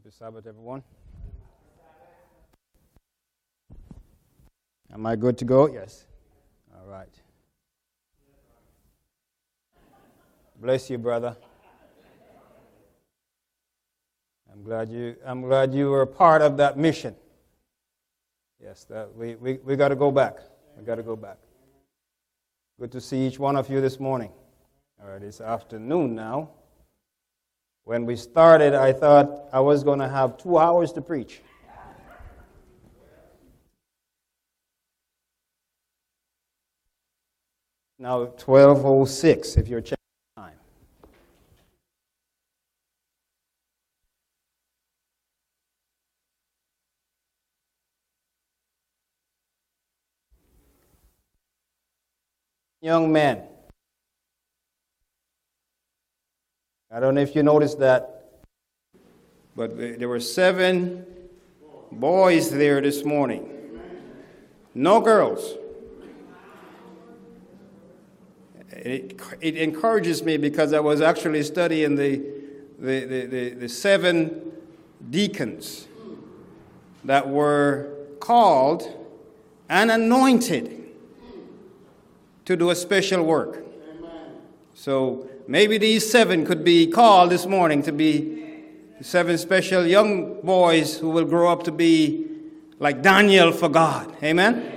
Happy Sabbath, everyone. Am I good to go? Yes. All right. Bless you, brother. I'm glad you were a part of that mission. Yes, that we got to go back. We got to go back. Good to see each one of you this morning. All right, it's afternoon now. When we started, I thought I was going to have 2 hours to preach. Now 12:06, if you're checking time. Young men. I don't know if you noticed that, but there were 7 boys there this morning. No girls. It encourages me because I was actually studying the 7 deacons that were called and anointed to do a special work. So maybe these 7 could be called this morning to be 7 special young boys who will grow up to be like Daniel for God. Amen?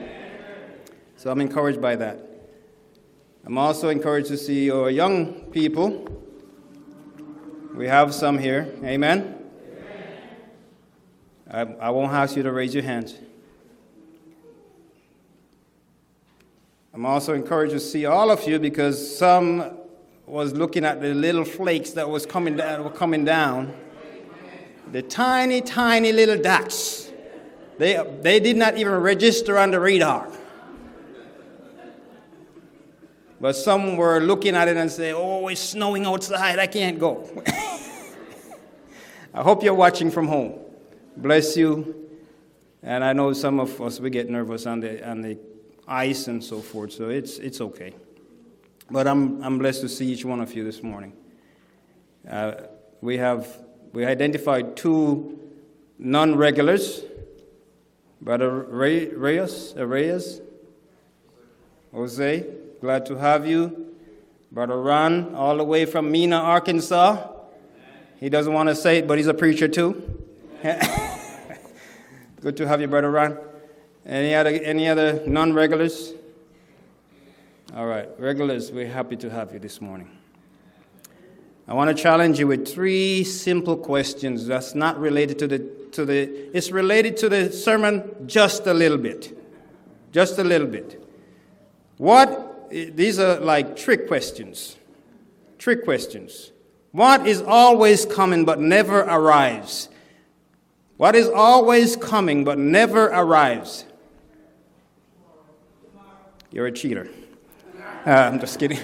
So I'm encouraged by that. I'm also encouraged to see our young people. We have some here. Amen? I won't ask you to raise your hands. I'm also encouraged to see all of you because some was looking at the little flakes that was coming down. The tiny little dots. They did not even register on the radar. But some were looking at it and say, "Oh, it's snowing outside. I can't go." I hope you're watching from home. Bless you. And I know some of us, we get nervous on the ice and so forth. So it's okay. But I'm blessed to see each one of you this morning. We identified 2 non-regulars, Brother Reyes, Jose, glad to have you. Brother Ron, all the way from Mena, Arkansas. He doesn't want to say it, but he's a preacher too. Good to have you, Brother Ron. Any other non-regulars? All right, regulars, we're happy to have you this morning. I want to challenge you with 3 simple questions that's not related to the it's related to the sermon just a little bit. Just a little bit. These are like trick questions. Trick questions. What is always coming but never arrives? What is always coming but never arrives? You're a cheater. I'm just kidding.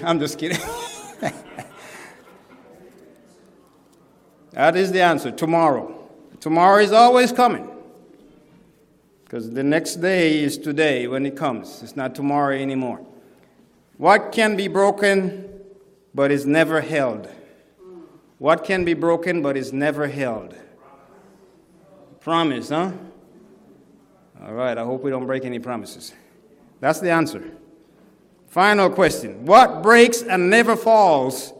That is the answer. Tomorrow. Tomorrow is always coming. Because the next day is today when it comes. It's not tomorrow anymore. What can be broken but is never held? What can be broken but is never held? Promise, huh? All right, I hope we don't break any promises. That's the answer. Final question. What breaks and never falls,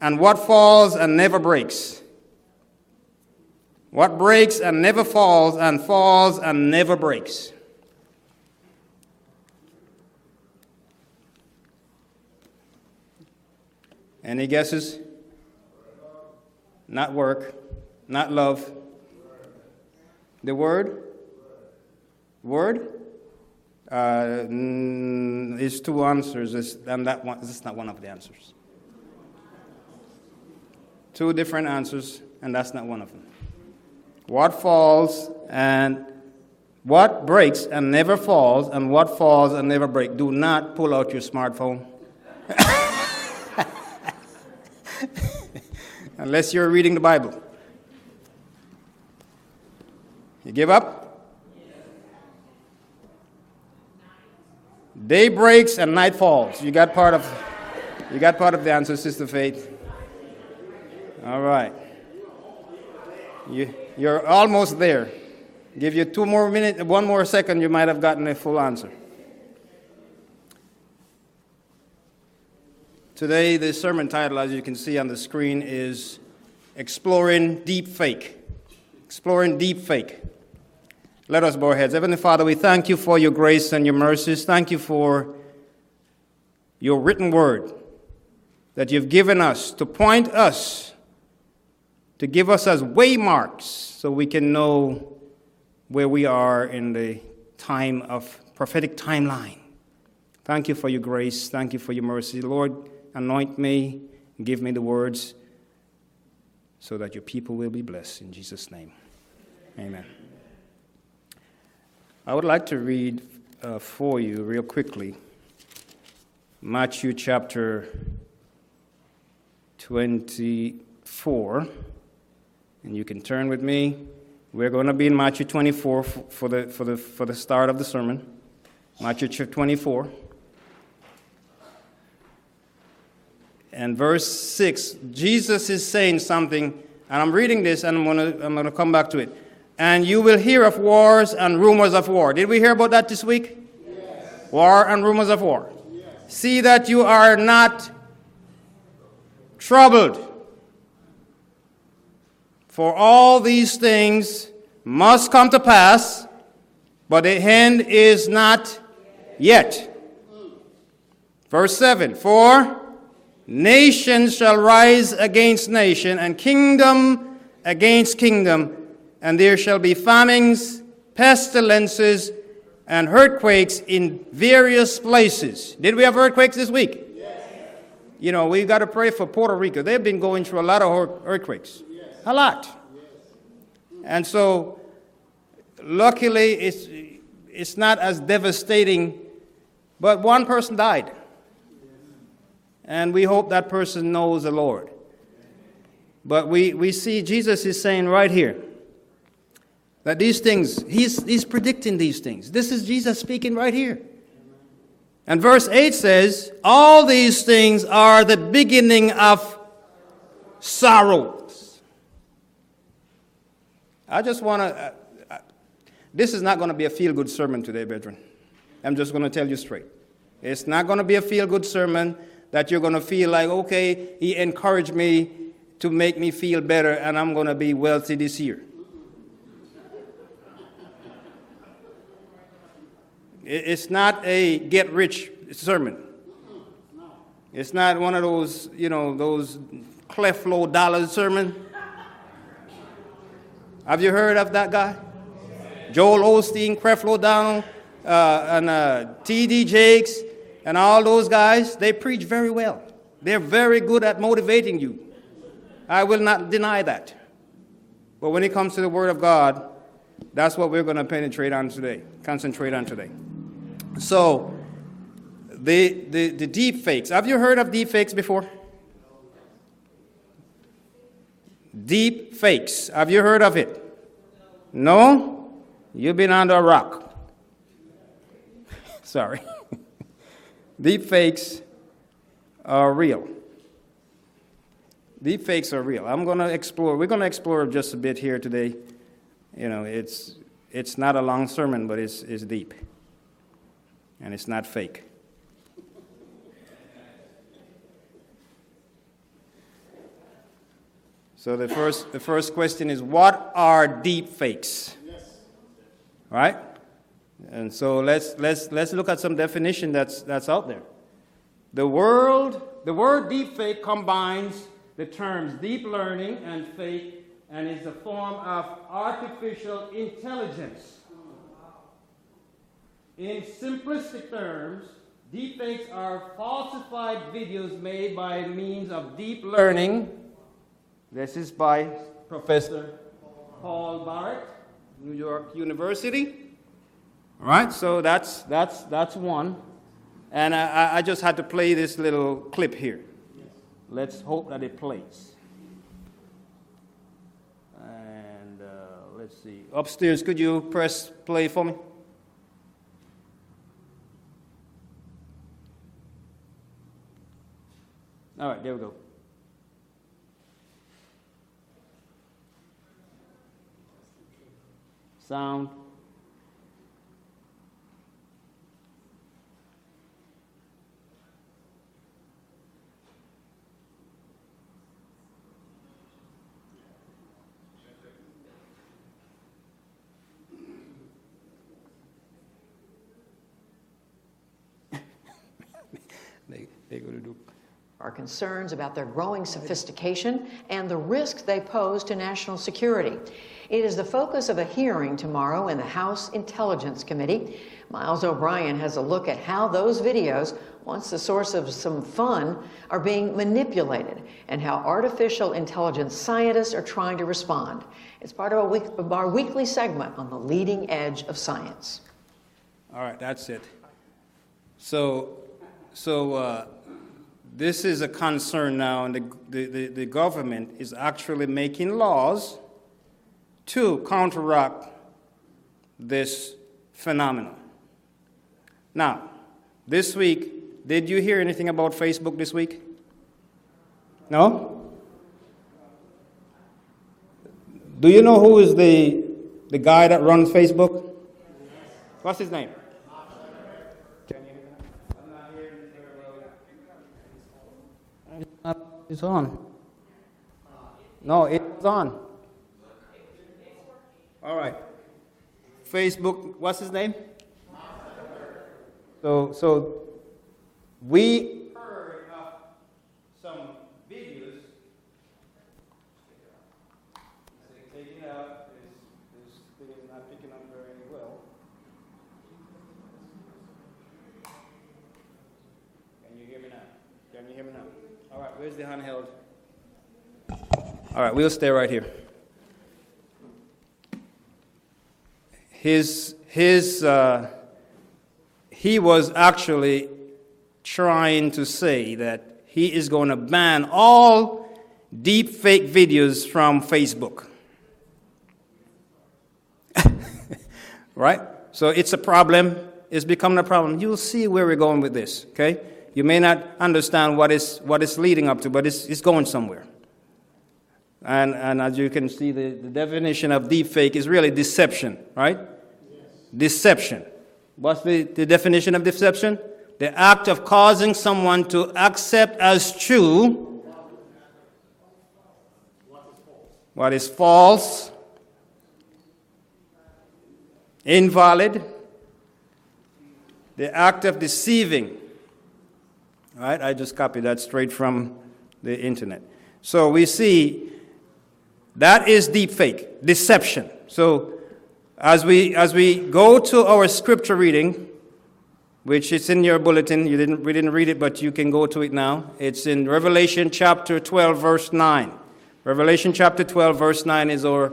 and what falls and never breaks? What breaks and never falls, and falls and never breaks? Any guesses? Not work, not love. The word? Word? It's 2 answers, and that one is not one of the answers. 2 different answers, and that's not one of them. What breaks and never falls, and what falls and never breaks. Do not pull out your smartphone. Unless you're reading the Bible. You give up? Day breaks and night falls. You got part of the answer, Sister Faith. All right. You're almost there. Give you 2 more minutes, 1 more second, you might have gotten a full answer. Today, the sermon title, as you can see on the screen, is Exploring Deep Fake. Exploring Deep Fake. Let us bow our heads. Heavenly Father, we thank you for your grace and your mercies. Thank you for your written word that you've given us to point us, to give us as waymarks so we can know where we are in the time of prophetic timeline. Thank you for your grace. Thank you for your mercy. Lord, anoint me, give me the words so that your people will be blessed. In Jesus' name, amen. I would like to read for you real quickly Matthew chapter 24, and you can turn with me. We're going to be in Matthew 24 for the start of the sermon. Matthew 24 and verse 6. Jesus is saying something, and I'm reading this, and I'm going to come back to it. And you will hear of wars and rumors of war. Did we hear about that this week? Yes. War and rumors of war. Yes. See that you are not troubled, for all these things must come to pass, but the end is not yet. Verse 7, for nation shall rise against nation, and kingdom against kingdom, and there shall be famines, pestilences, and earthquakes in various places. Did we have earthquakes this week? Yes. You know, we've got to pray for Puerto Rico. They've been going through a lot of earthquakes. Yes. A lot. Yes. And so, luckily, it's not as devastating, but one person died. Yes. And we hope that person knows the Lord. But we see Jesus is saying right here, that these things, he's predicting these things. This is Jesus speaking right here. And verse 8 says, all these things are the beginning of sorrows. I just want to, this is not going to be a feel-good sermon today, brethren. I'm just going to tell you straight. It's not going to be a feel-good sermon that you're going to feel like, okay, he encouraged me to make me feel better and I'm going to be wealthy this year. It's not a get-rich sermon. It's not one of those, you know, those Creflo Dollar sermon. Have you heard of that guy? Joel Osteen, Creflo Dollar, and T.D. Jakes, and all those guys, they preach very well. They're very good at motivating you. I will not deny that. But when it comes to the Word of God, that's what we're going to penetrate on today, concentrate on today. So, the deep fakes. Have you heard of deep fakes before? Deep fakes. Have you heard of it? No? You've been under a rock. Sorry. Deep fakes are real. Deep fakes are real. We're going to explore just a bit here today. You know, it's not a long sermon, but it's deep. And it's not fake. So the first question is, what are deep fakes? Yes. Right? And so let's look at some definition that's out there. The word deep fake combines the terms deep learning and fake, and is a form of artificial intelligence. In simplistic terms, deepfakes are falsified videos made by means of deep learning. This is by Professor Paul Barrett, New York University. All right, so that's one. And I just had to play this little clip here. Yes. Let's hope that it plays. Let's see. Upstairs, could you press play for me? All right, there we go. sound. Our concerns about their growing sophistication and the risk they pose to national security. It is the focus of a hearing tomorrow in the House Intelligence Committee. Miles O'Brien has a look at how those videos, once the source of some fun, are being manipulated and how artificial intelligence scientists are trying to respond. It's part of our weekly segment on the leading edge of science. All right, that's it. This is a concern now, and the government is actually making laws to counteract this phenomenon. Now, this week, did you hear anything about Facebook this week? No? Do you know who is the guy that runs Facebook? What's his name? It's on. No, it's on. All right. Facebook, what's his name? So we heard of some videos. Taking it out, this thing is not picking up very well. Can you hear me now? Can you hear me now? All right, where's the handheld? All right, we'll stay right here. He was actually trying to say that he is going to ban all deep fake videos from Facebook. Right? So it's a problem. It's becoming a problem. You'll see where we're going with this, okay? You may not understand what it's leading up to, but it's going somewhere. And as you can see, the definition of deepfake is really deception, right? Yes. Deception. What's the definition of deception? The act of causing someone to accept as true what is false, invalid, the act of deceiving. All right, I just copied that straight from the internet. So we see that is deepfake, deception. So as we go to our scripture reading, which is in your bulletin, we didn't read it, but you can go to it now. It's in Revelation chapter 12, verse 9. Revelation chapter 12, verse 9 is our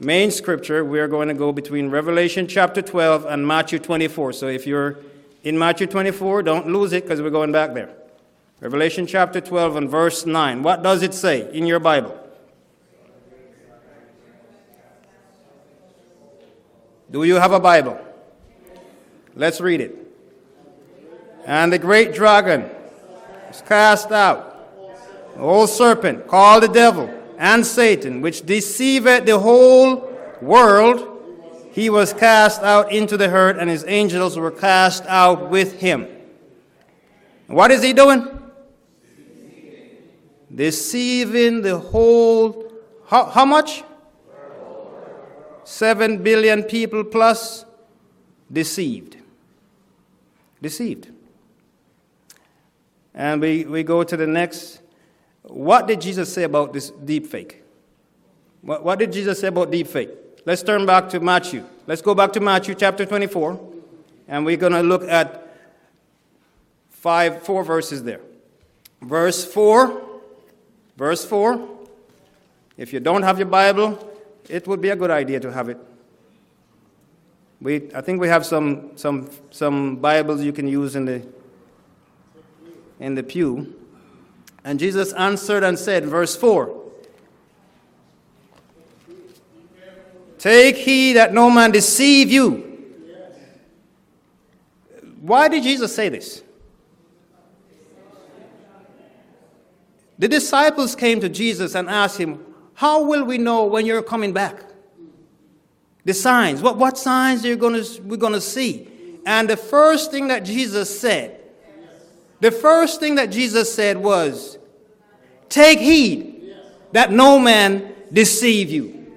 main scripture. We are going to go between Revelation chapter 12 and Matthew 24. So if you're in Matthew 24, don't lose it because we're going back there. Revelation chapter 12 and verse 9. What does it say in your Bible? Do you have a Bible? Let's read it. And the great dragon was cast out, the old serpent, called the devil and Satan, which deceiveth the whole world. He was cast out into the herd, and his angels were cast out with him. What is he doing? Deceiving the whole, how much? 7 billion people plus deceived. Deceived. And we go to the next. What did Jesus say about this deep fake? What did Jesus say about deep fake? Let's turn back to Matthew. Let's go back to Matthew chapter 24, and we're going to look at four verses there. Verse 4. If you don't have your Bible, it would be a good idea to have it. I think we have some Bibles you can use in the pew. And Jesus answered and said, verse 4, take heed that no man deceive you. Yes. Why did Jesus say this? The disciples came to Jesus and asked him, how will we know when you're coming back? The signs. What signs are we're going to see? And the first thing that Jesus said, the first thing that Jesus said was, take heed that no man deceive you.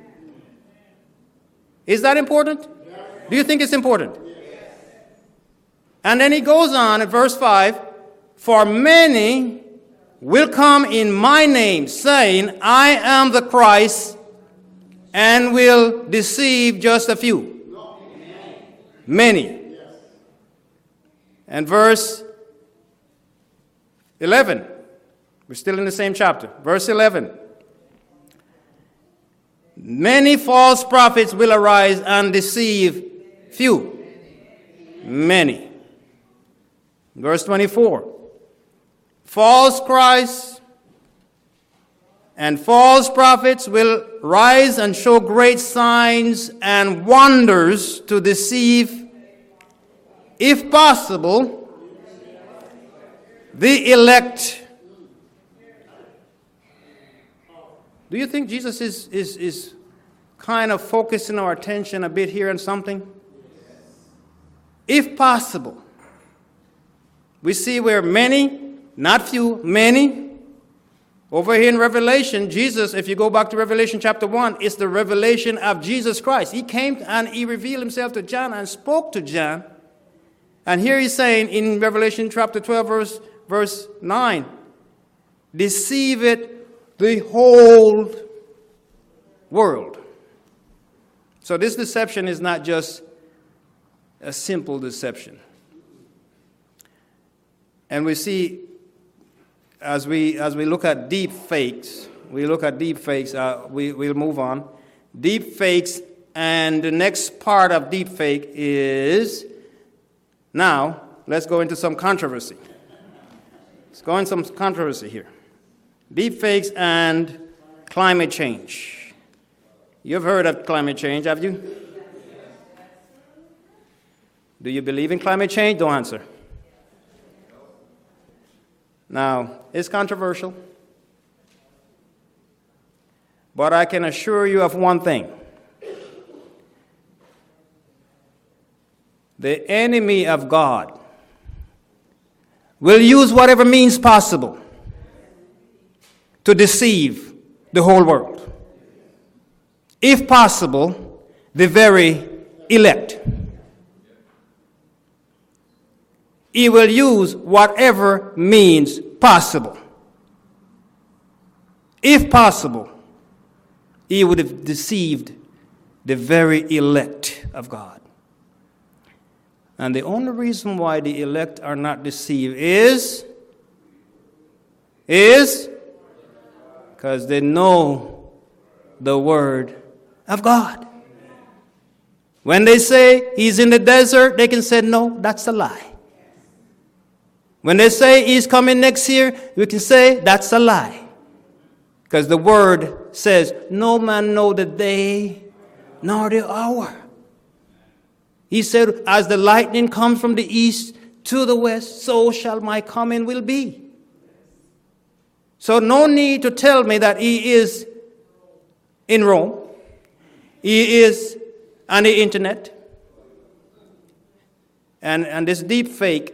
Is that important? Do you think it's important? And then he goes on at verse 5, for many will come in my name, saying, I am the Christ, and will deceive just a few. Many. And verse 11. We're still in the same chapter. Verse 11. Many false prophets will arise and deceive few. Many. Verse 24. False Christs and false prophets will rise and show great signs and wonders to deceive, if possible, the elect. Do you think Jesus is kind of focusing our attention a bit here on something? If possible. We see where many, not few, many. Over here in Revelation, Jesus, if you go back to Revelation chapter 1, it's the revelation of Jesus Christ. He came and he revealed himself to John and spoke to John. And here he's saying in Revelation chapter 12, verse 9, deceiveth the whole world. So this deception is not just a simple deception. And we see, as we look at deep fakes, we'll move on. Deep fakes, and the next part of deep fake is, now, let's go into some controversy. Let's go into some controversy here. Deepfakes and climate change. You've heard of climate change, have you? Do you believe in climate change? Don't answer. Now, it's controversial. But I can assure you of one thing. The enemy of God will use whatever means possible to deceive the whole world. If possible, the very elect. He will use whatever means possible. If possible, he would have deceived the very elect of God. And the only reason why the elect are not deceived is because they know the word of God. When they say he's in the desert, they can say, no, that's a lie. When they say he's coming next year, we can say that's a lie. Because the word says, no man know the day nor the hour. He said, as the lightning comes from the east to the west, so shall my coming will be. So no need to tell me that he is in Rome. He is on the internet. And this deep fake,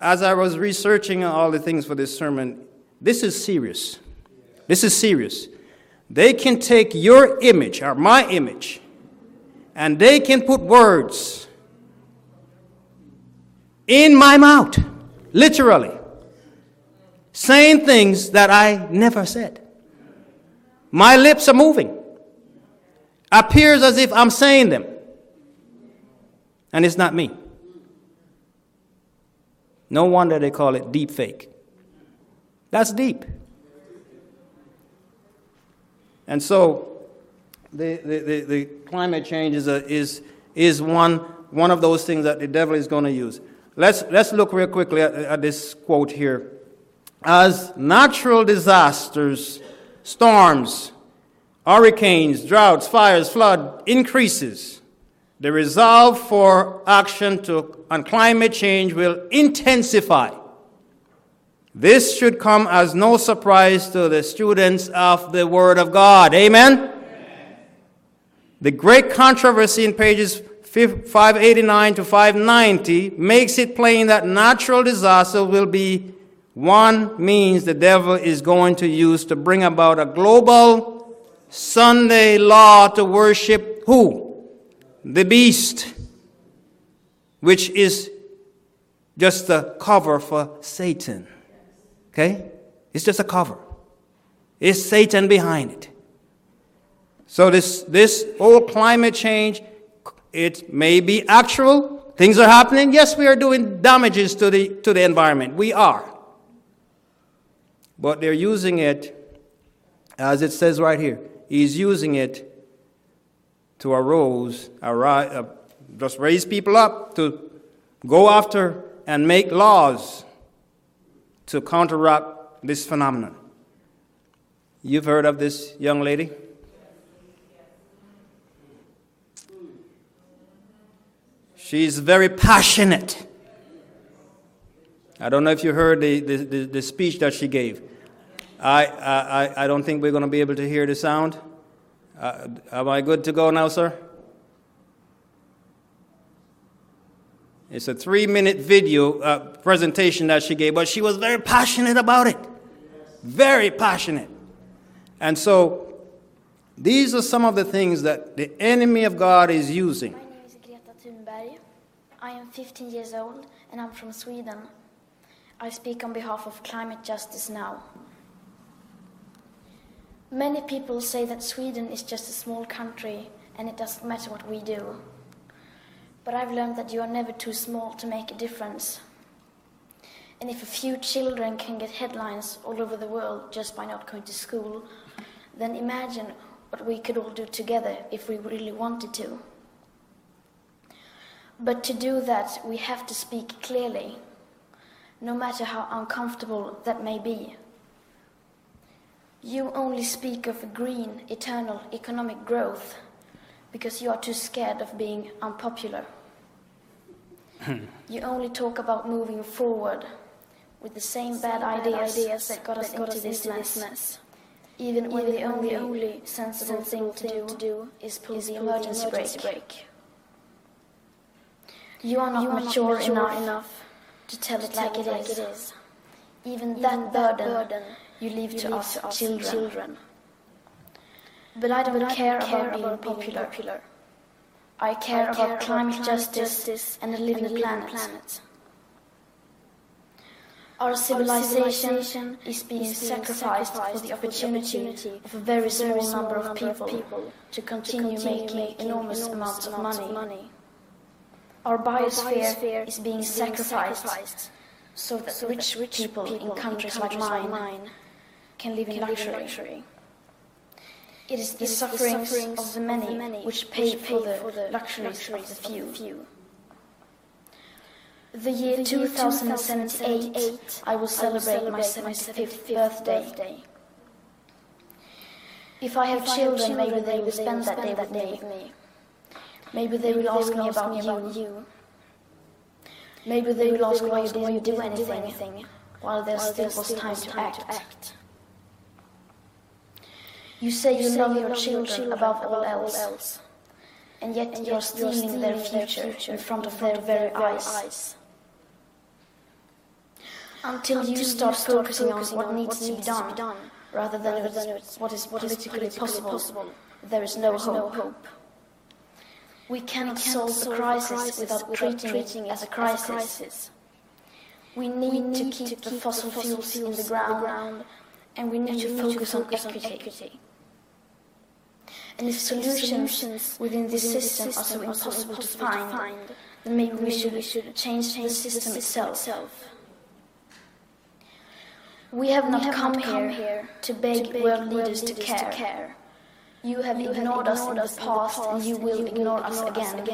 as I was researching all the things for this sermon, this is serious. This is serious. They can take your image or my image, and they can put words in my mouth, literally. Saying things that I never said. My lips are moving. Appears as if I'm saying them. And it's not me. No wonder they call it deep fake. That's deep. And so the climate change is one of those things that the devil is going to use. Let's look real quickly at this quote here. As natural disasters, storms, hurricanes, droughts, fires, flood increases, the resolve for action on climate change will intensify. This should come as no surprise to the students of the Word of God. Amen? Amen. The great controversy in pages 589 to 590 makes it plain that natural disaster will be one means the devil is going to use to bring about a global Sunday law to worship who? The beast, which is just a cover for Satan. Okay? It's just a cover. It's Satan behind it. So this whole climate change, it may be actual. Things are happening. Yes, we are doing damages to the environment. We are. But they're using it, as it says right here, he's using it to just raise people up, to go after and make laws to counteract this phenomenon. You've heard of this young lady? She's very passionate. I don't know if you heard the speech that she gave. I don't think we're going to be able to hear the sound. Am I good to go now, sir? It's a 3-minute video presentation that she gave, but she was very passionate about it. Very passionate. And so these are some of the things that the enemy of God is using. I am 15 years old, and I'm from Sweden. I speak on behalf of climate justice now. Many people say that Sweden is just a small country, and it doesn't matter what we do. But I've learned that you are never too small to make a difference. And if a few children can get headlines all over the world just by not going to school, then imagine what we could all do together if we really wanted to. But to do that, we have to speak clearly, no matter how uncomfortable that may be. You only speak of green, eternal economic growth because you are too scared of being unpopular. You only talk about moving forward with the same bad ideas that got us into this mess, even when the only sensible thing to do is pull the emergency brake. You are not mature enough to tell it like it is. Even that burden you leave to us children. But I don't care about being popular. I care about climate justice and a living planet. Our civilization is being sacrificed for the opportunity of a very small number of people to continue making enormous amounts of money. Our biosphere is being sacrificed so that rich people in countries like mine can live in luxury. It is the sufferings of the many which pay for the luxuries of the few. The year 2078, I will celebrate my 75th birthday. If I have children, maybe they will spend that day with me. Maybe they will ask me about you. Maybe they will ask why you didn't do anything while there still was time to act. You say you love your children above all else, and yet you are stealing their future in front of their very eyes. Until you start focusing on what needs to be done rather than what is politically possible, there is no hope. We cannot solve the crisis without treating it as a crisis. We need to keep the fossil fuels in the ground, and we need to focus on equity. And if solutions within this system are so impossible to find, then maybe we should change the system itself. We have not come here to beg world leaders to care. You have ignored us in the past, and you will ignore us again.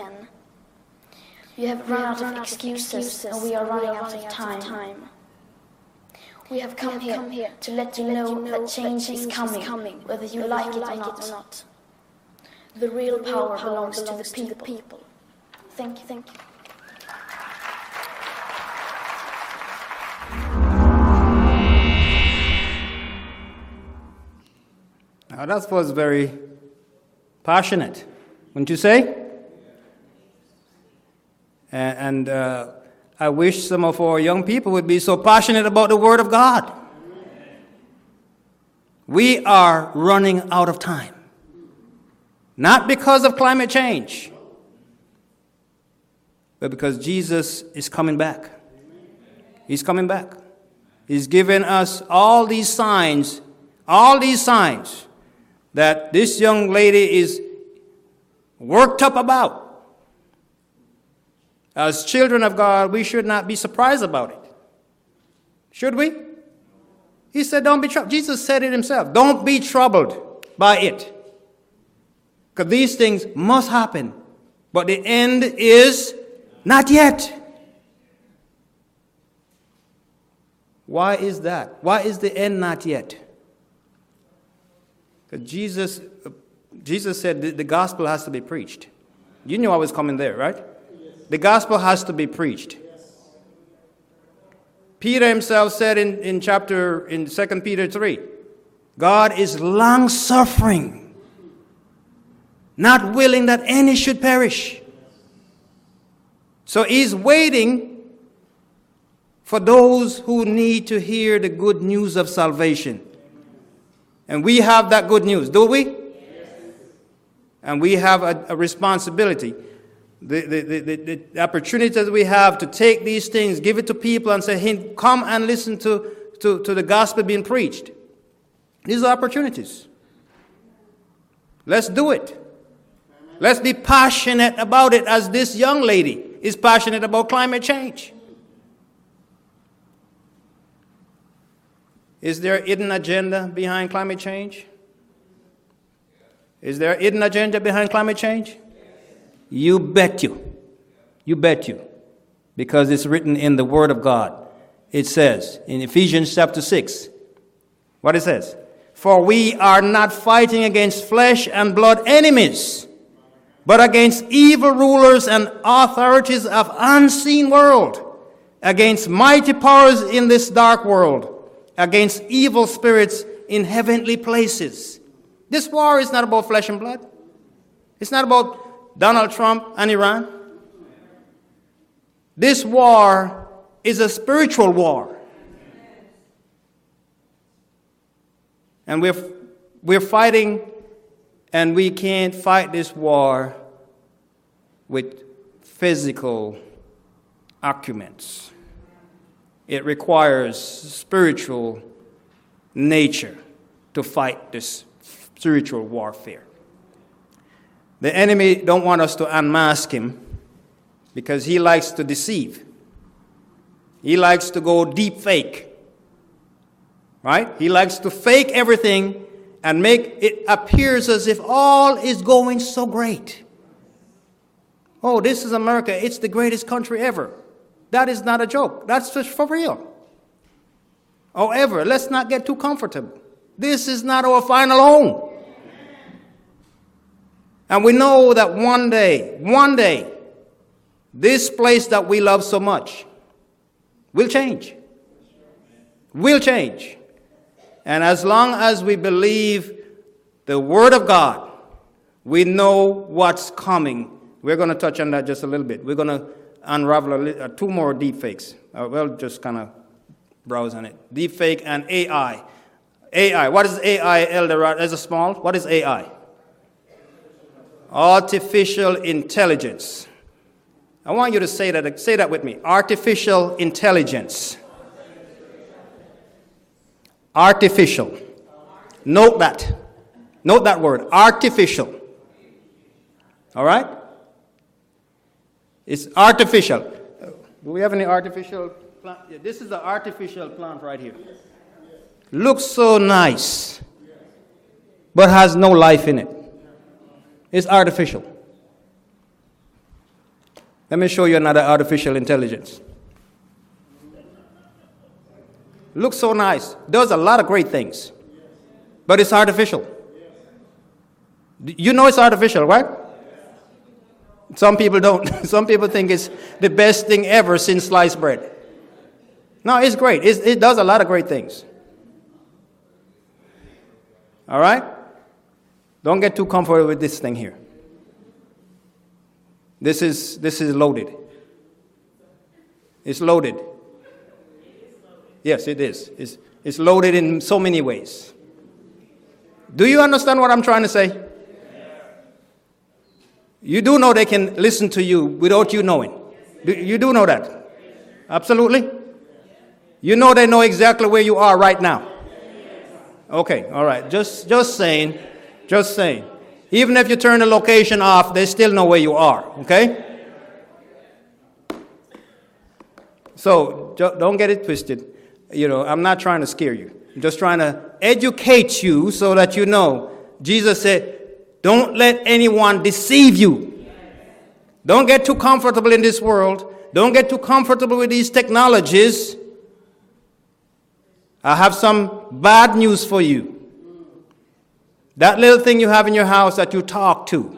You have run out of excuses, and we are running out of time. We have come here to let you know that change is coming, whether you like it or not. The real power belongs to the people. Thank you. Now that was very passionate. Wouldn't you say? And I wish some of our young people would be so passionate about the Word of God. We are running out of time. Not because of climate change, but because Jesus is coming back. He's coming back. He's given us all these signs that this young lady is worked up about. As children of God, we should not be surprised about it. Should we? He said, don't be troubled. Jesus said it himself. Don't be troubled by it. Because these things must happen. But the end is not yet. Why is that? Why is the end not yet? Because Jesus said the gospel has to be preached. You knew I was coming there, right? The gospel has to be preached. Peter himself said in 2 Peter 3, God is long-suffering, not willing that any should perish. So he's waiting for those who need to hear the good news of salvation. And we have that good news, do we? Yes. And we have a responsibility. The opportunity that we have to take these things, give it to people and say, hey, come and listen to the gospel being preached. These are opportunities. Let's do it. Let's be passionate about it as this young lady is passionate about climate change. Is there a hidden agenda behind climate change? Is there a hidden agenda behind climate change? You bet you. You bet you. Because it's written in the Word of God. It says in Ephesians chapter 6, what it says? For we are not fighting against flesh and blood enemies, but against evil rulers and authorities of unseen world, against mighty powers in this dark world, against evil spirits in heavenly places. This war is not about flesh and blood. It's not about Donald Trump and Iran. This war is a spiritual war. And we're fighting, and we can't fight this war with physical arguments. It requires spiritual nature to fight this spiritual warfare. The enemy don't want us to unmask him because he likes to deceive. He likes to go deep fake. Right? He likes to fake everything and make it appears as if all is going so great. Oh, this is America. It's the greatest country ever. That is not a joke. That's just for real. However, let's not get too comfortable. This is not our final home. And we know that one day, this place that we love so much will change. Will change. And as long as we believe the Word of God, we know what's coming. We're going to touch on that just a little bit. We're going to unravel two more deepfakes. We'll just kind of browse on it. Deepfake and AI. AI. What is AI, Eldorado? As a small, what is AI? Artificial intelligence. I want you to say that with me. Artificial intelligence. Artificial. Note that. Note that word. Artificial. All right? It's artificial. Do we have any artificial plant? Yeah, this is the artificial plant right here. Looks so nice, but has no life in it. It's artificial. Let me show you another artificial intelligence. Looks so nice. Does a lot of great things. But it's artificial. You know it's artificial, right? Some people don't. Some people think it's the best thing ever since sliced bread. No, it's great. It does a lot of great things. All right? Don't get too comfortable with this thing here. This is loaded. It's loaded. Yes, it is. It's loaded in so many ways. Do you understand what I'm trying to say? You do know they can listen to you without you knowing. You do know that? Absolutely? You know they know exactly where you are right now. Okay, all right. Just saying. Even if you turn the location off, they still know where you are, okay? So don't get it twisted. You know, I'm not trying to scare you. I'm just trying to educate you so that you know. Jesus said, don't let anyone deceive you. Don't get too comfortable in this world. Don't get too comfortable with these technologies. I have some bad news for you. That little thing you have in your house that you talk to.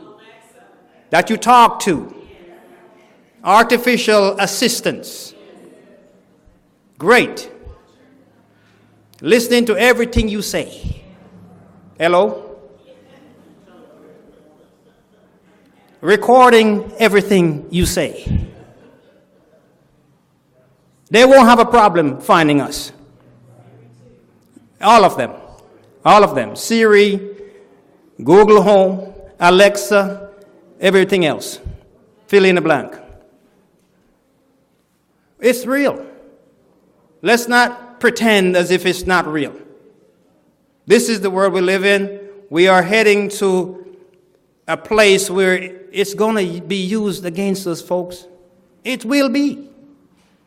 Artificial assistance. Great. Listening to everything you say. Hello? Recording everything you say. They won't have a problem finding us. All of them. All of them. Siri, Google Home, Alexa, everything else. Fill in the blank. It's real. Let's not pretend as if it's not real. This is the world we live in. We are heading to a place where it's going to be used against us, folks. It will be.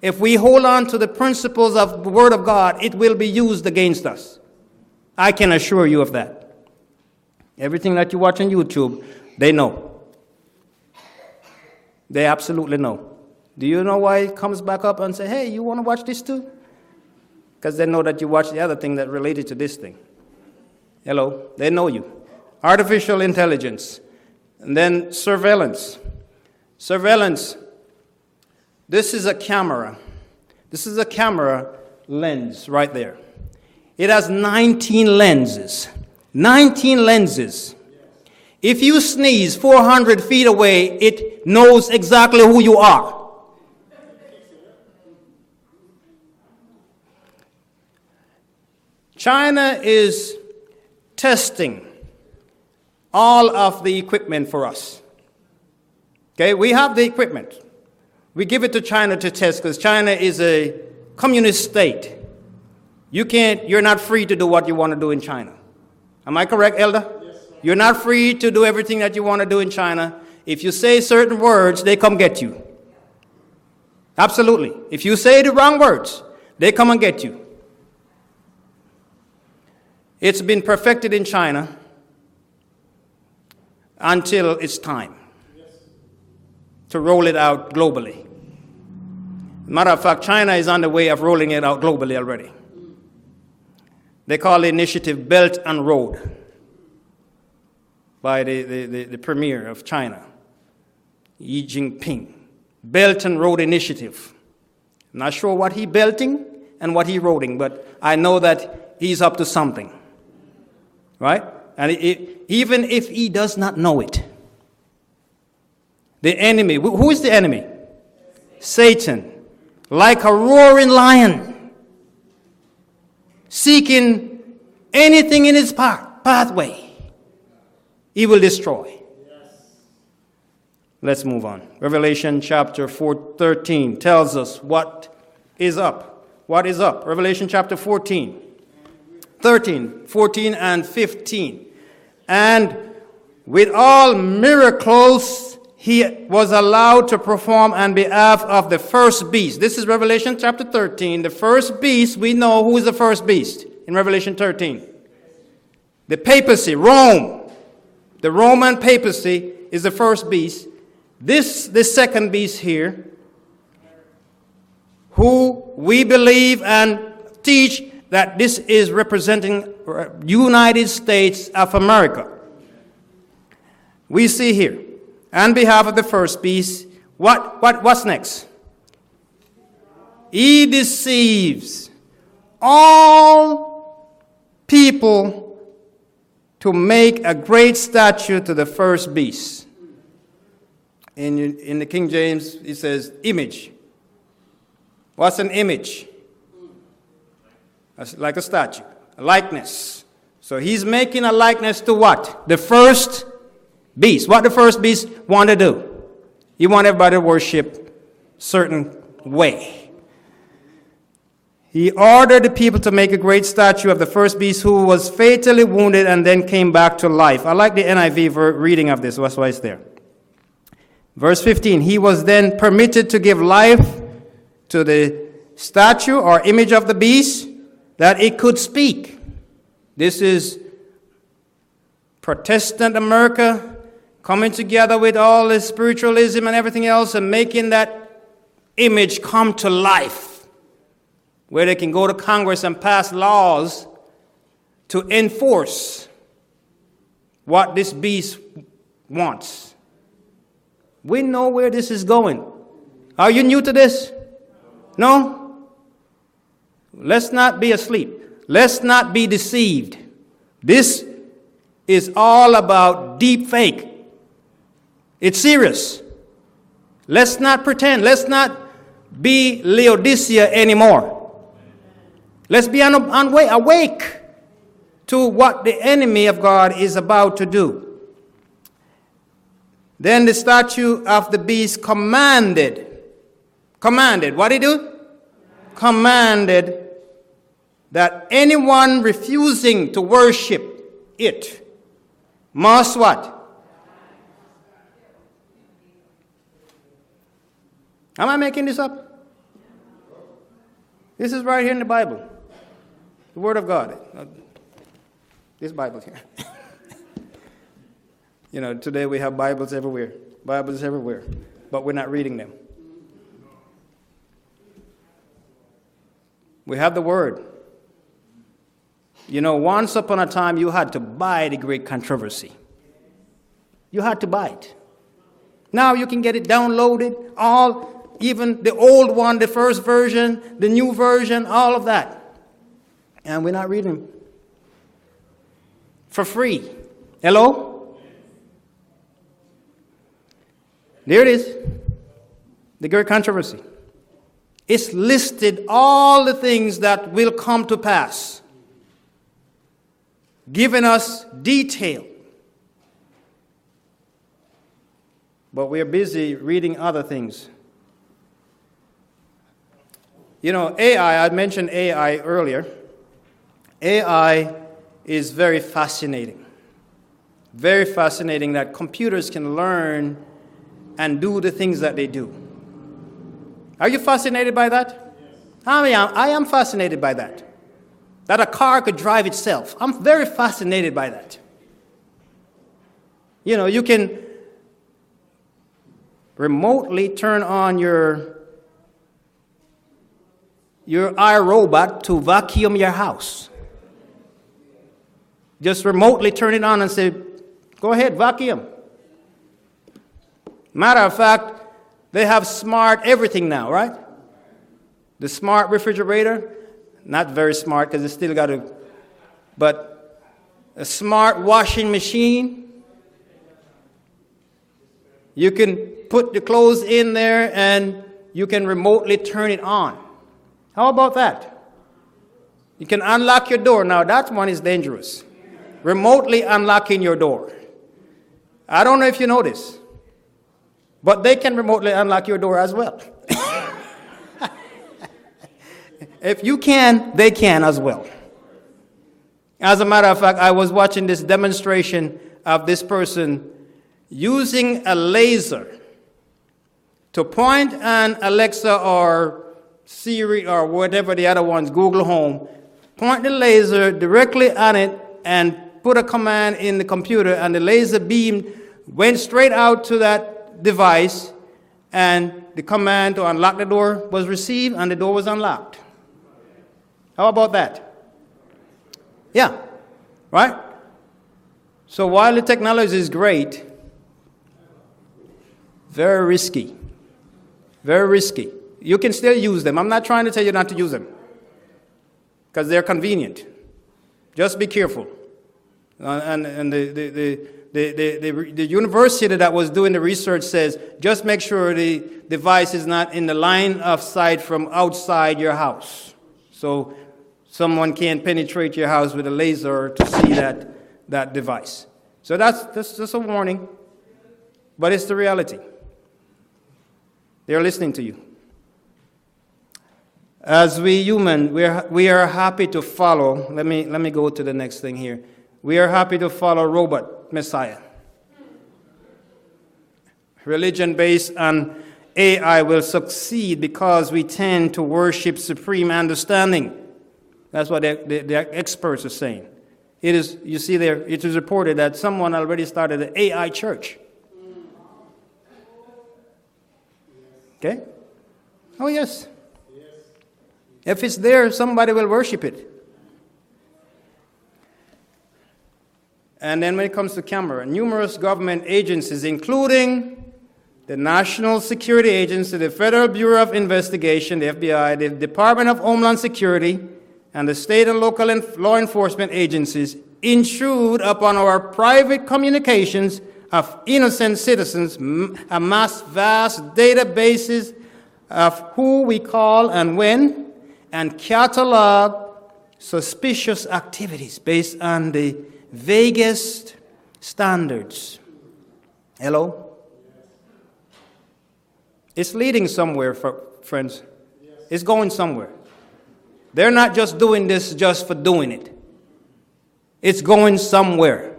If we hold on to the principles of the Word of God, it will be used against us. I can assure you of that. Everything that you watch on YouTube, they know. They absolutely know. Do you know why it comes back up and say, hey, you want to watch this too? Because they know that you watch the other thing that related to this thing. Hello? They know you. Artificial intelligence. And then surveillance. Surveillance. This is a camera. This is a camera lens right there. It has 19 lenses. 19 lenses. If you sneeze 400 feet away, it knows exactly who you are. China is testing all of the equipment for us. Okay, we have the equipment. We give it to China to test because China is a communist state. You're not free to do what you want to do in China. Am I correct, Elder? Yes, sir. You're not free to do everything that you want to do in China. If you say certain words, they come get you. Absolutely. If you say the wrong words, they come and get you. It's been perfected in China until it's time to roll it out globally. Matter of fact, China is on the way of rolling it out globally already. They call the initiative Belt and Road by the premier of China, Xi Jinping. Belt and Road Initiative. I'm not sure what he belting and what he roading, but I know that he's up to something. Right? And even if he does not know it, the enemy, who is the enemy? Satan, like a roaring lion, seeking anything in his pathway, he will destroy. Yes. Let's move on. Revelation chapter 13 tells us what is up. What is up? Revelation chapter 13, 14, and 15. And with all miracles he was allowed to perform on behalf of the first beast. This is Revelation chapter 13. The first beast, we know who is the first beast in Revelation 13. The papacy, Rome. The Roman papacy is the first beast. This second beast here, who we believe and teach that this is representing United States of America. We see here. On behalf of the first beast, what's next? He deceives all people to make a great statue to the first beast. And in the King James, it says image. What's an image? That's like a statue, a likeness. So he's making a likeness to what? The first beast. What the first beast want to do? He want everybody to worship certain way. He ordered the people to make a great statue of the first beast who was fatally wounded and then came back to life. I like the NIV reading of this. That's why it's there. Verse 15, he was then permitted to give life to the statue or image of the beast that it could speak. This is Protestant America coming together with all this spiritualism and everything else and making that image come to life, where they can go to Congress and pass laws to enforce what this beast wants. We know where this is going. Are you new to this? No? Let's not be asleep. Let's not be deceived. This is all about deep fake. It's serious. Let's not pretend. Let's not be Laodicea anymore. Let's be awake to what the enemy of God is about to do. Then the statue of the beast commanded, what did he do? Commanded that anyone refusing to worship it must what? Am I making this up? This is right here in the Bible. The Word of God. This Bible here. You know, today we have Bibles everywhere. Bibles everywhere. But we're not reading them. We have the Word. You know, once upon a time you had to buy the great controversy. You had to buy it. Now you can get it downloaded, all, even the old one, the first version, the new version, all of that. And we're not reading them. For free. Hello? There it is, the great controversy. It's listed all the things that will come to pass, giving us detail. But we are busy reading other things. You know, AI, I mentioned AI earlier. AI is very fascinating. Very fascinating that computers can learn and do the things that they do. Are you fascinated by that? Yes. I am fascinated by that. That a car could drive itself. I'm very fascinated by that. You know, you can remotely turn on your iRobot to vacuum your house. Just remotely turn it on and say, go ahead, vacuum. Matter of fact, they have smart everything now, right? The smart refrigerator, not very smart because it's still got to, but a smart washing machine. You can put the clothes in there and you can remotely turn it on. How about that? You can unlock your door. Now that one is dangerous. Remotely unlocking your door. I don't know if you know this. But they can remotely unlock your door as well. If you can, they can as well. As a matter of fact, I was watching this demonstration of this person using a laser to point an Alexa or Siri or whatever the other ones, Google Home, point the laser directly at it and put a command in the computer, and the laser beam went straight out to that device, and the command to unlock the door was received and the door was unlocked. How about that? Yeah, right? So while the technology is great, very risky. Very risky. You can still use them. I'm not trying to tell you not to use them because they're convenient. Just be careful. And the university that was doing the research says, just make sure the device is not in the line of sight from outside your house. So someone can't penetrate your house with a laser to see that device. So that's just a warning, but it's the reality. They're listening to you. As we human, we are happy to follow. Let me go to the next thing here. We are happy to follow robot messiah. Religion based on AI will succeed because we tend to worship supreme understanding. That's what the experts are saying. It is, you see there, it is reported that someone already started an AI church. Okay? Oh, yes. If it's there, somebody will worship it. And then when it comes to camera, numerous government agencies, including the National Security Agency, the Federal Bureau of Investigation, the FBI, the Department of Homeland Security, and the state and local law enforcement agencies intrude upon our private communications of innocent citizens, amass vast databases of who we call and when, and catalog suspicious activities based on the vaguest standards. Hello? It's leading somewhere, friends. It's going somewhere. They're not just doing this just for doing it. It's going somewhere.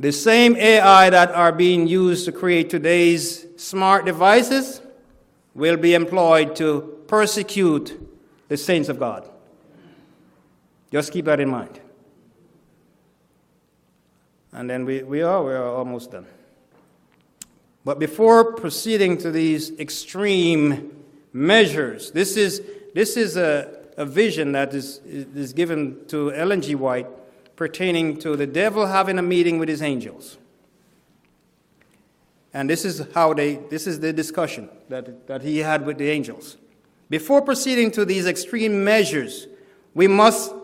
The same AI that are being used to create today's smart devices will be employed to persecute the saints of God. Just keep that in mind. And then we are almost done. But before proceeding to these extreme measures, this is a vision that is given to Ellen G. White pertaining to the devil having a meeting with his angels. And this is the discussion that he had with the angels. Before proceeding to these extreme measures, we must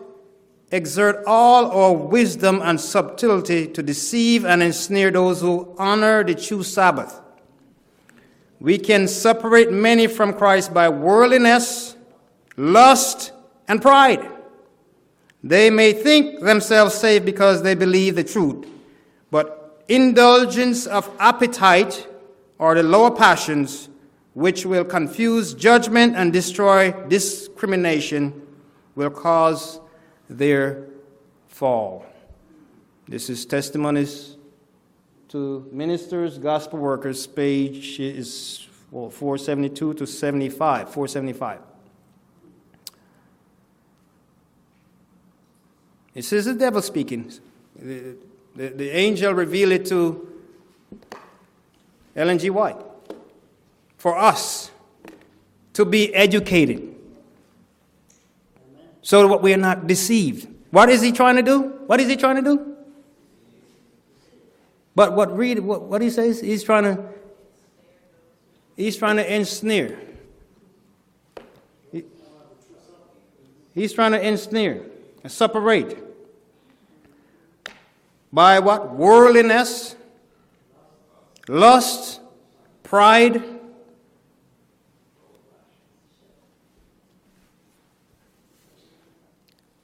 exert all our wisdom and subtlety to deceive and ensnare those who honor the true Sabbath. We can separate many from Christ by worldliness, lust, and pride. They may think themselves saved because they believe the truth, but indulgence of appetite or the lower passions, which will confuse judgment and destroy discrimination, will cause their fall. This is Testimonies to Ministers, Gospel Workers, page is 472 to 75, 475. It says the devil speaking. The angel revealed it to Ellen G. White. For us to be educated so that we are not deceived. What is he trying to do? What is he trying to do? But what he says, he's trying to ensnare. He's trying to ensnare and separate by what? Worldliness, lust, pride,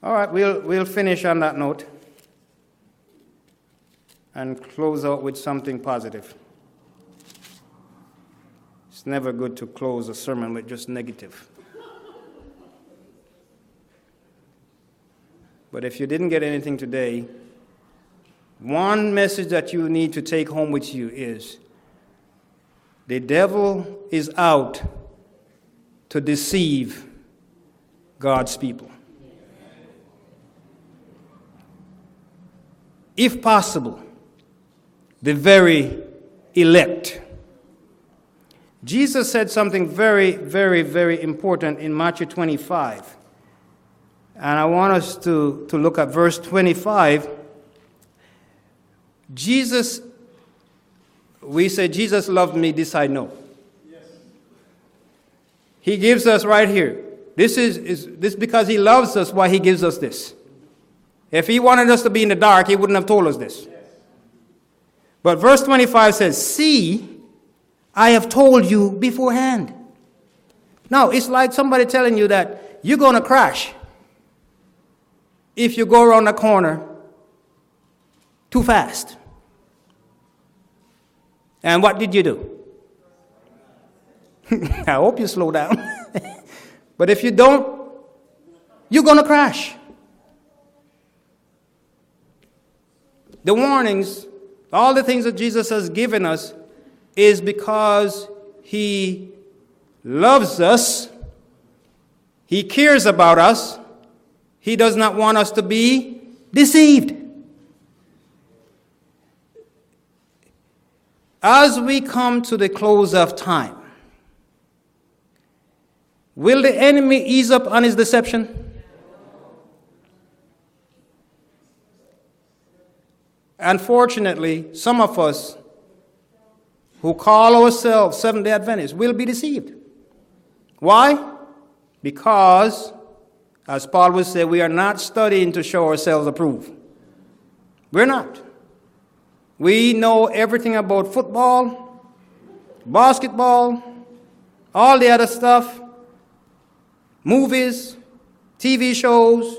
all right, we'll finish on that note. And close out with something positive. It's never good to close a sermon with just negative. But if you didn't get anything today, one message that you need to take home with you is the devil is out to deceive God's people. If possible, the very elect. Jesus said something very, very, very important in Matthew 25. And I want us to look at verse 25. Jesus, we say, Jesus loved me, this I know. Yes. He gives us right here. This is because he loves us why he gives us this. If he wanted us to be in the dark, he wouldn't have told us this. But verse 25 says, "See, I have told you beforehand." Now, it's like somebody telling you that you're going to crash if you go around the corner too fast. And what did you do? I hope you slow down. But if you don't, you're going to crash. The warnings, all the things that Jesus has given us, is because he loves us, he cares about us, he does not want us to be deceived. As we come to the close of time, will the enemy ease up on his deception? Unfortunately, some of us who call ourselves Seventh-day Adventists will be deceived. Why? Because, as Paul would say, we are not studying to show ourselves approved. We're not. We know everything about football, basketball, all the other stuff, movies, TV shows,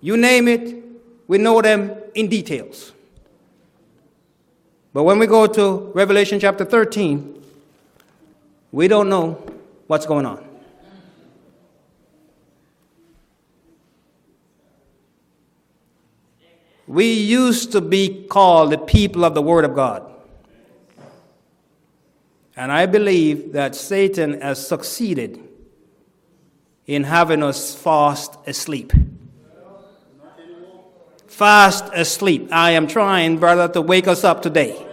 you name it, we know them in details. But when we go to Revelation chapter 13, we don't know what's going on. We used to be called the people of the Word of God. And I believe that Satan has succeeded in having us fast asleep. Fast asleep. I am trying, brother, to wake us up today.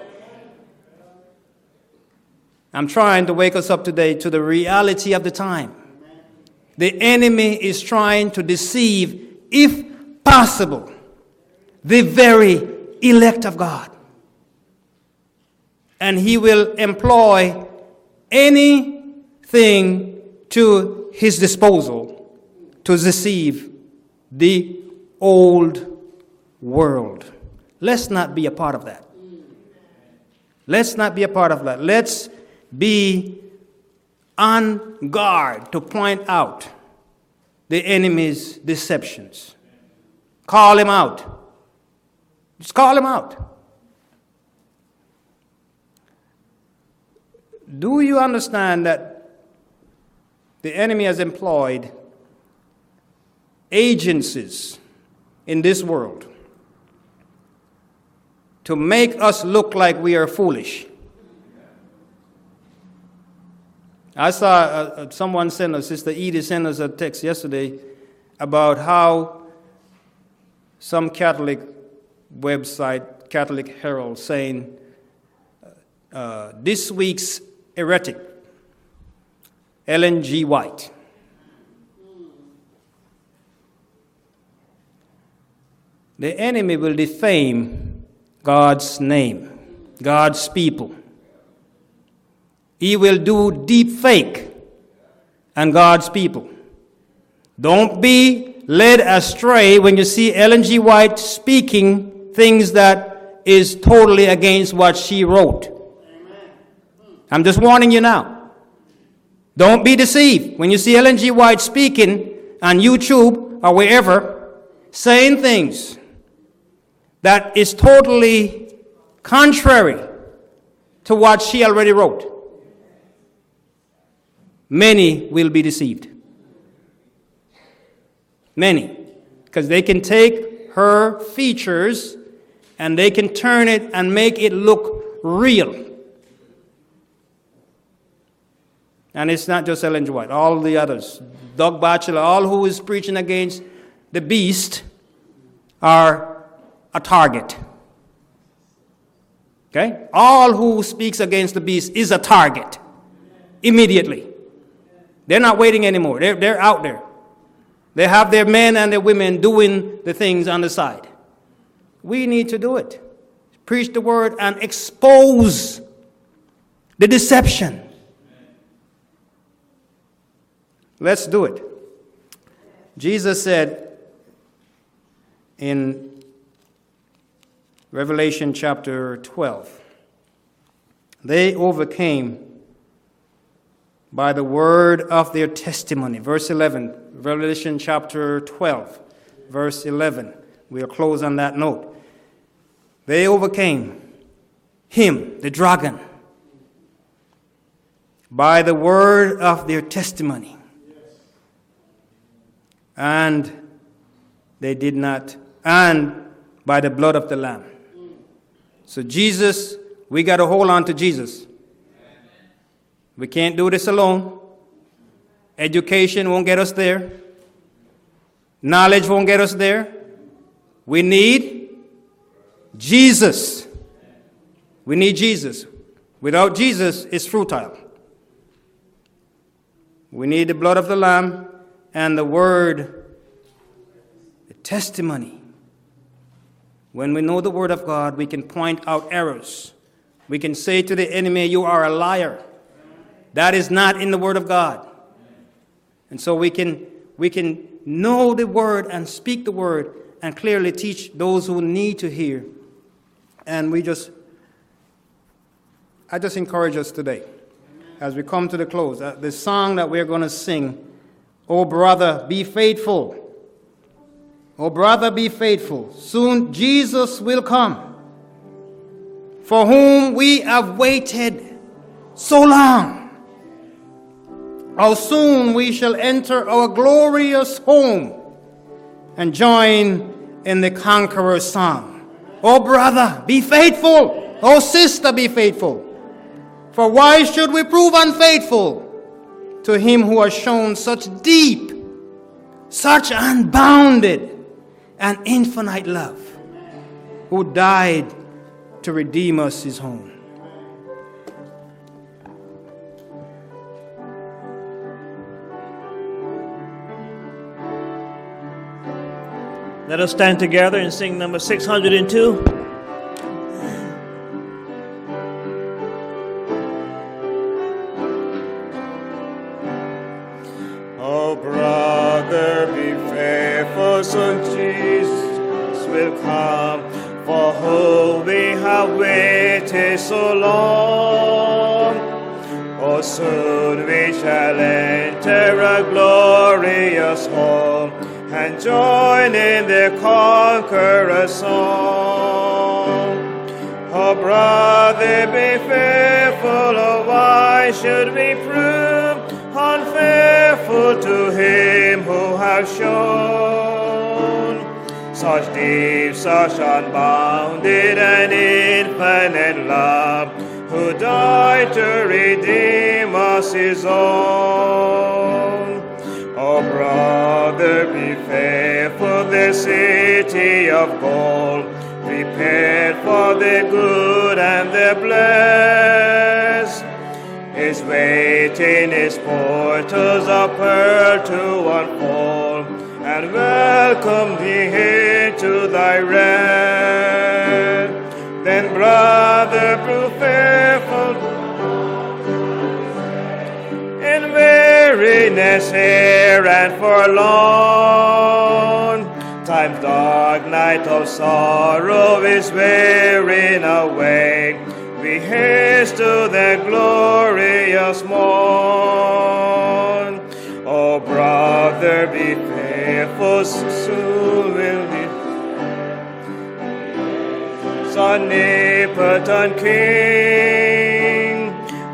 I'm trying to wake us up today to the reality of the time. The enemy is trying to deceive, if possible, the very elect of God. And he will employ anything to his disposal to deceive the old world. Let's not be a part of that. Let's not be a part of that. Let's be on guard to point out the enemy's deceptions. Call him out. Just call him out. Do you understand that the enemy has employed agencies in this world to make us look like we are foolish? I saw someone send us, Sister Edith sent us a text yesterday about how some Catholic website, Catholic Herald, saying this week's heretic, Ellen G. White. The enemy will defame God's name, God's people. He will do deep fake on God's people. Don't be led astray when you see Ellen G. White speaking things that is totally against what she wrote. Amen. I'm just warning you now. Don't be deceived when you see Ellen G. White speaking on YouTube or wherever, saying things that is totally contrary to what she already wrote. Many will be deceived. Many. Because they can take her features and they can turn it and make it look real. And it's not just Ellen G. White, all the others. Doug Batchelor, all who is preaching against the beast are a target. Okay? All who speaks against the beast is a target. Immediately. They're not waiting anymore. They're out there. They have their men and their women doing the things on the side. We need to do it. Preach the word and expose the deception. Let's do it. Jesus said, in Revelation chapter 12. They overcame by the word of their testimony. Verse 11, Revelation chapter 12, verse 11. We'll close on that note. They overcame him, the dragon, by the word of their testimony. And they did not, and by the blood of the Lamb. So Jesus, we got to hold on to Jesus. We can't do this alone. Education won't get us there. Knowledge won't get us there. We need Jesus. We need Jesus. Without Jesus, it's futile. We need the blood of the Lamb and the word, the testimony. When we know the word of God, we can point out errors. We can say to the enemy, you are a liar. That is not in the word of God. And so we can know the word and speak the word and clearly teach those who need to hear. And I just encourage us today. As we come to the close, the song that we're going to sing, "Oh Brother, Be Faithful." Oh brother, be faithful. Soon Jesus will come, for whom we have waited so long. How soon we shall enter our glorious home and join in the conqueror's song. Oh brother, be faithful. Oh sister, be faithful. For why should we prove unfaithful to him who has shown such deep, such unbounded, and infinite love, who died to redeem us his own? Let us stand together and sing number 602. Oh, brother, be faithful, soon Jesus will come, for whom we have waited so long. Oh, soon we shall enter a glorious home and join in the conqueror's song. Oh, brother, be faithful, oh, why should we prove unfaithful to him who has shown such deep, such unbounded and infinite love, who died to redeem us his own? Oh, brother, be faithful, the city of gold, prepared for the good and the blessed, is waiting, its portals are pearl to unfold, and welcome thee into thy rest. Then, brother, prove faithful in weariness here and forlorn. Time's dark night of sorrow is wearing away. We haste to the glorious morn. Oh, brother, be faithful, soon will be omnipotent King,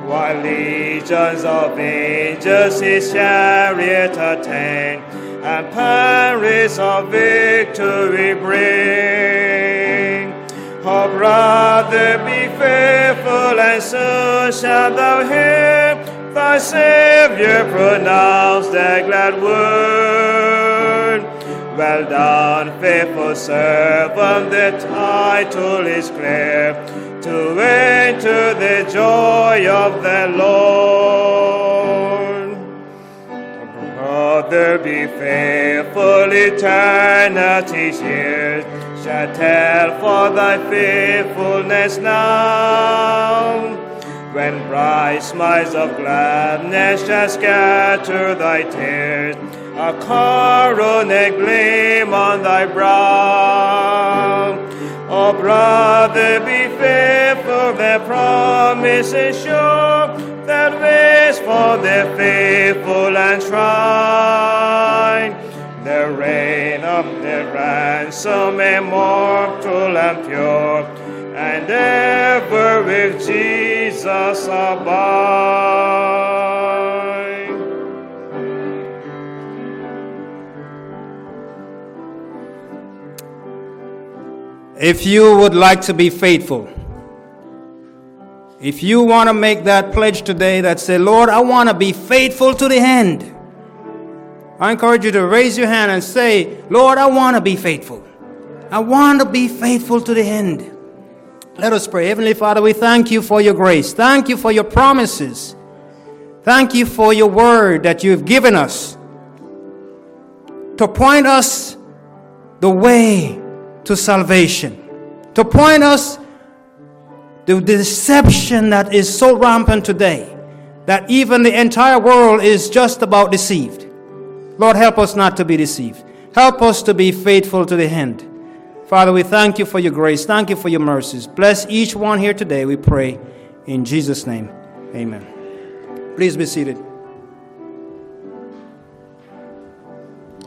while legions of angels his chariot attend, and Paris of victory bring. Oh, brother, be faithful, and soon shalt thou hear thy Savior pronounce the glad word. Well done, faithful servant, the title is clear, to enter the joy of the Lord. Brother, be faithful, eternity's years shall tell for thy faithfulness now, when bright smiles of gladness shall scatter thy tears, a coronet gleam on thy brow. rather be faithful, their promises sure, that waits for their faithful and shrine. The reign of the ransom, immortal and pure, and ever with Jesus abide. If you would like to be faithful, if you want to make that pledge today that say, Lord, I want to be faithful to the end, I encourage you to raise your hand and say, Lord, I want to be faithful. I want to be faithful to the end. Let us pray. Heavenly Father, we thank you for your grace. Thank you for your promises. Thank you for your word that you've given us to point us the way to salvation, to point us to the deception that is so rampant today that even the entire world is just about deceived. Lord, help us not to be deceived. Help us to be faithful to the end. Father, we thank you for your grace. Thank you for your mercies. Bless each one here today, we pray in Jesus' name. Amen. Please be seated.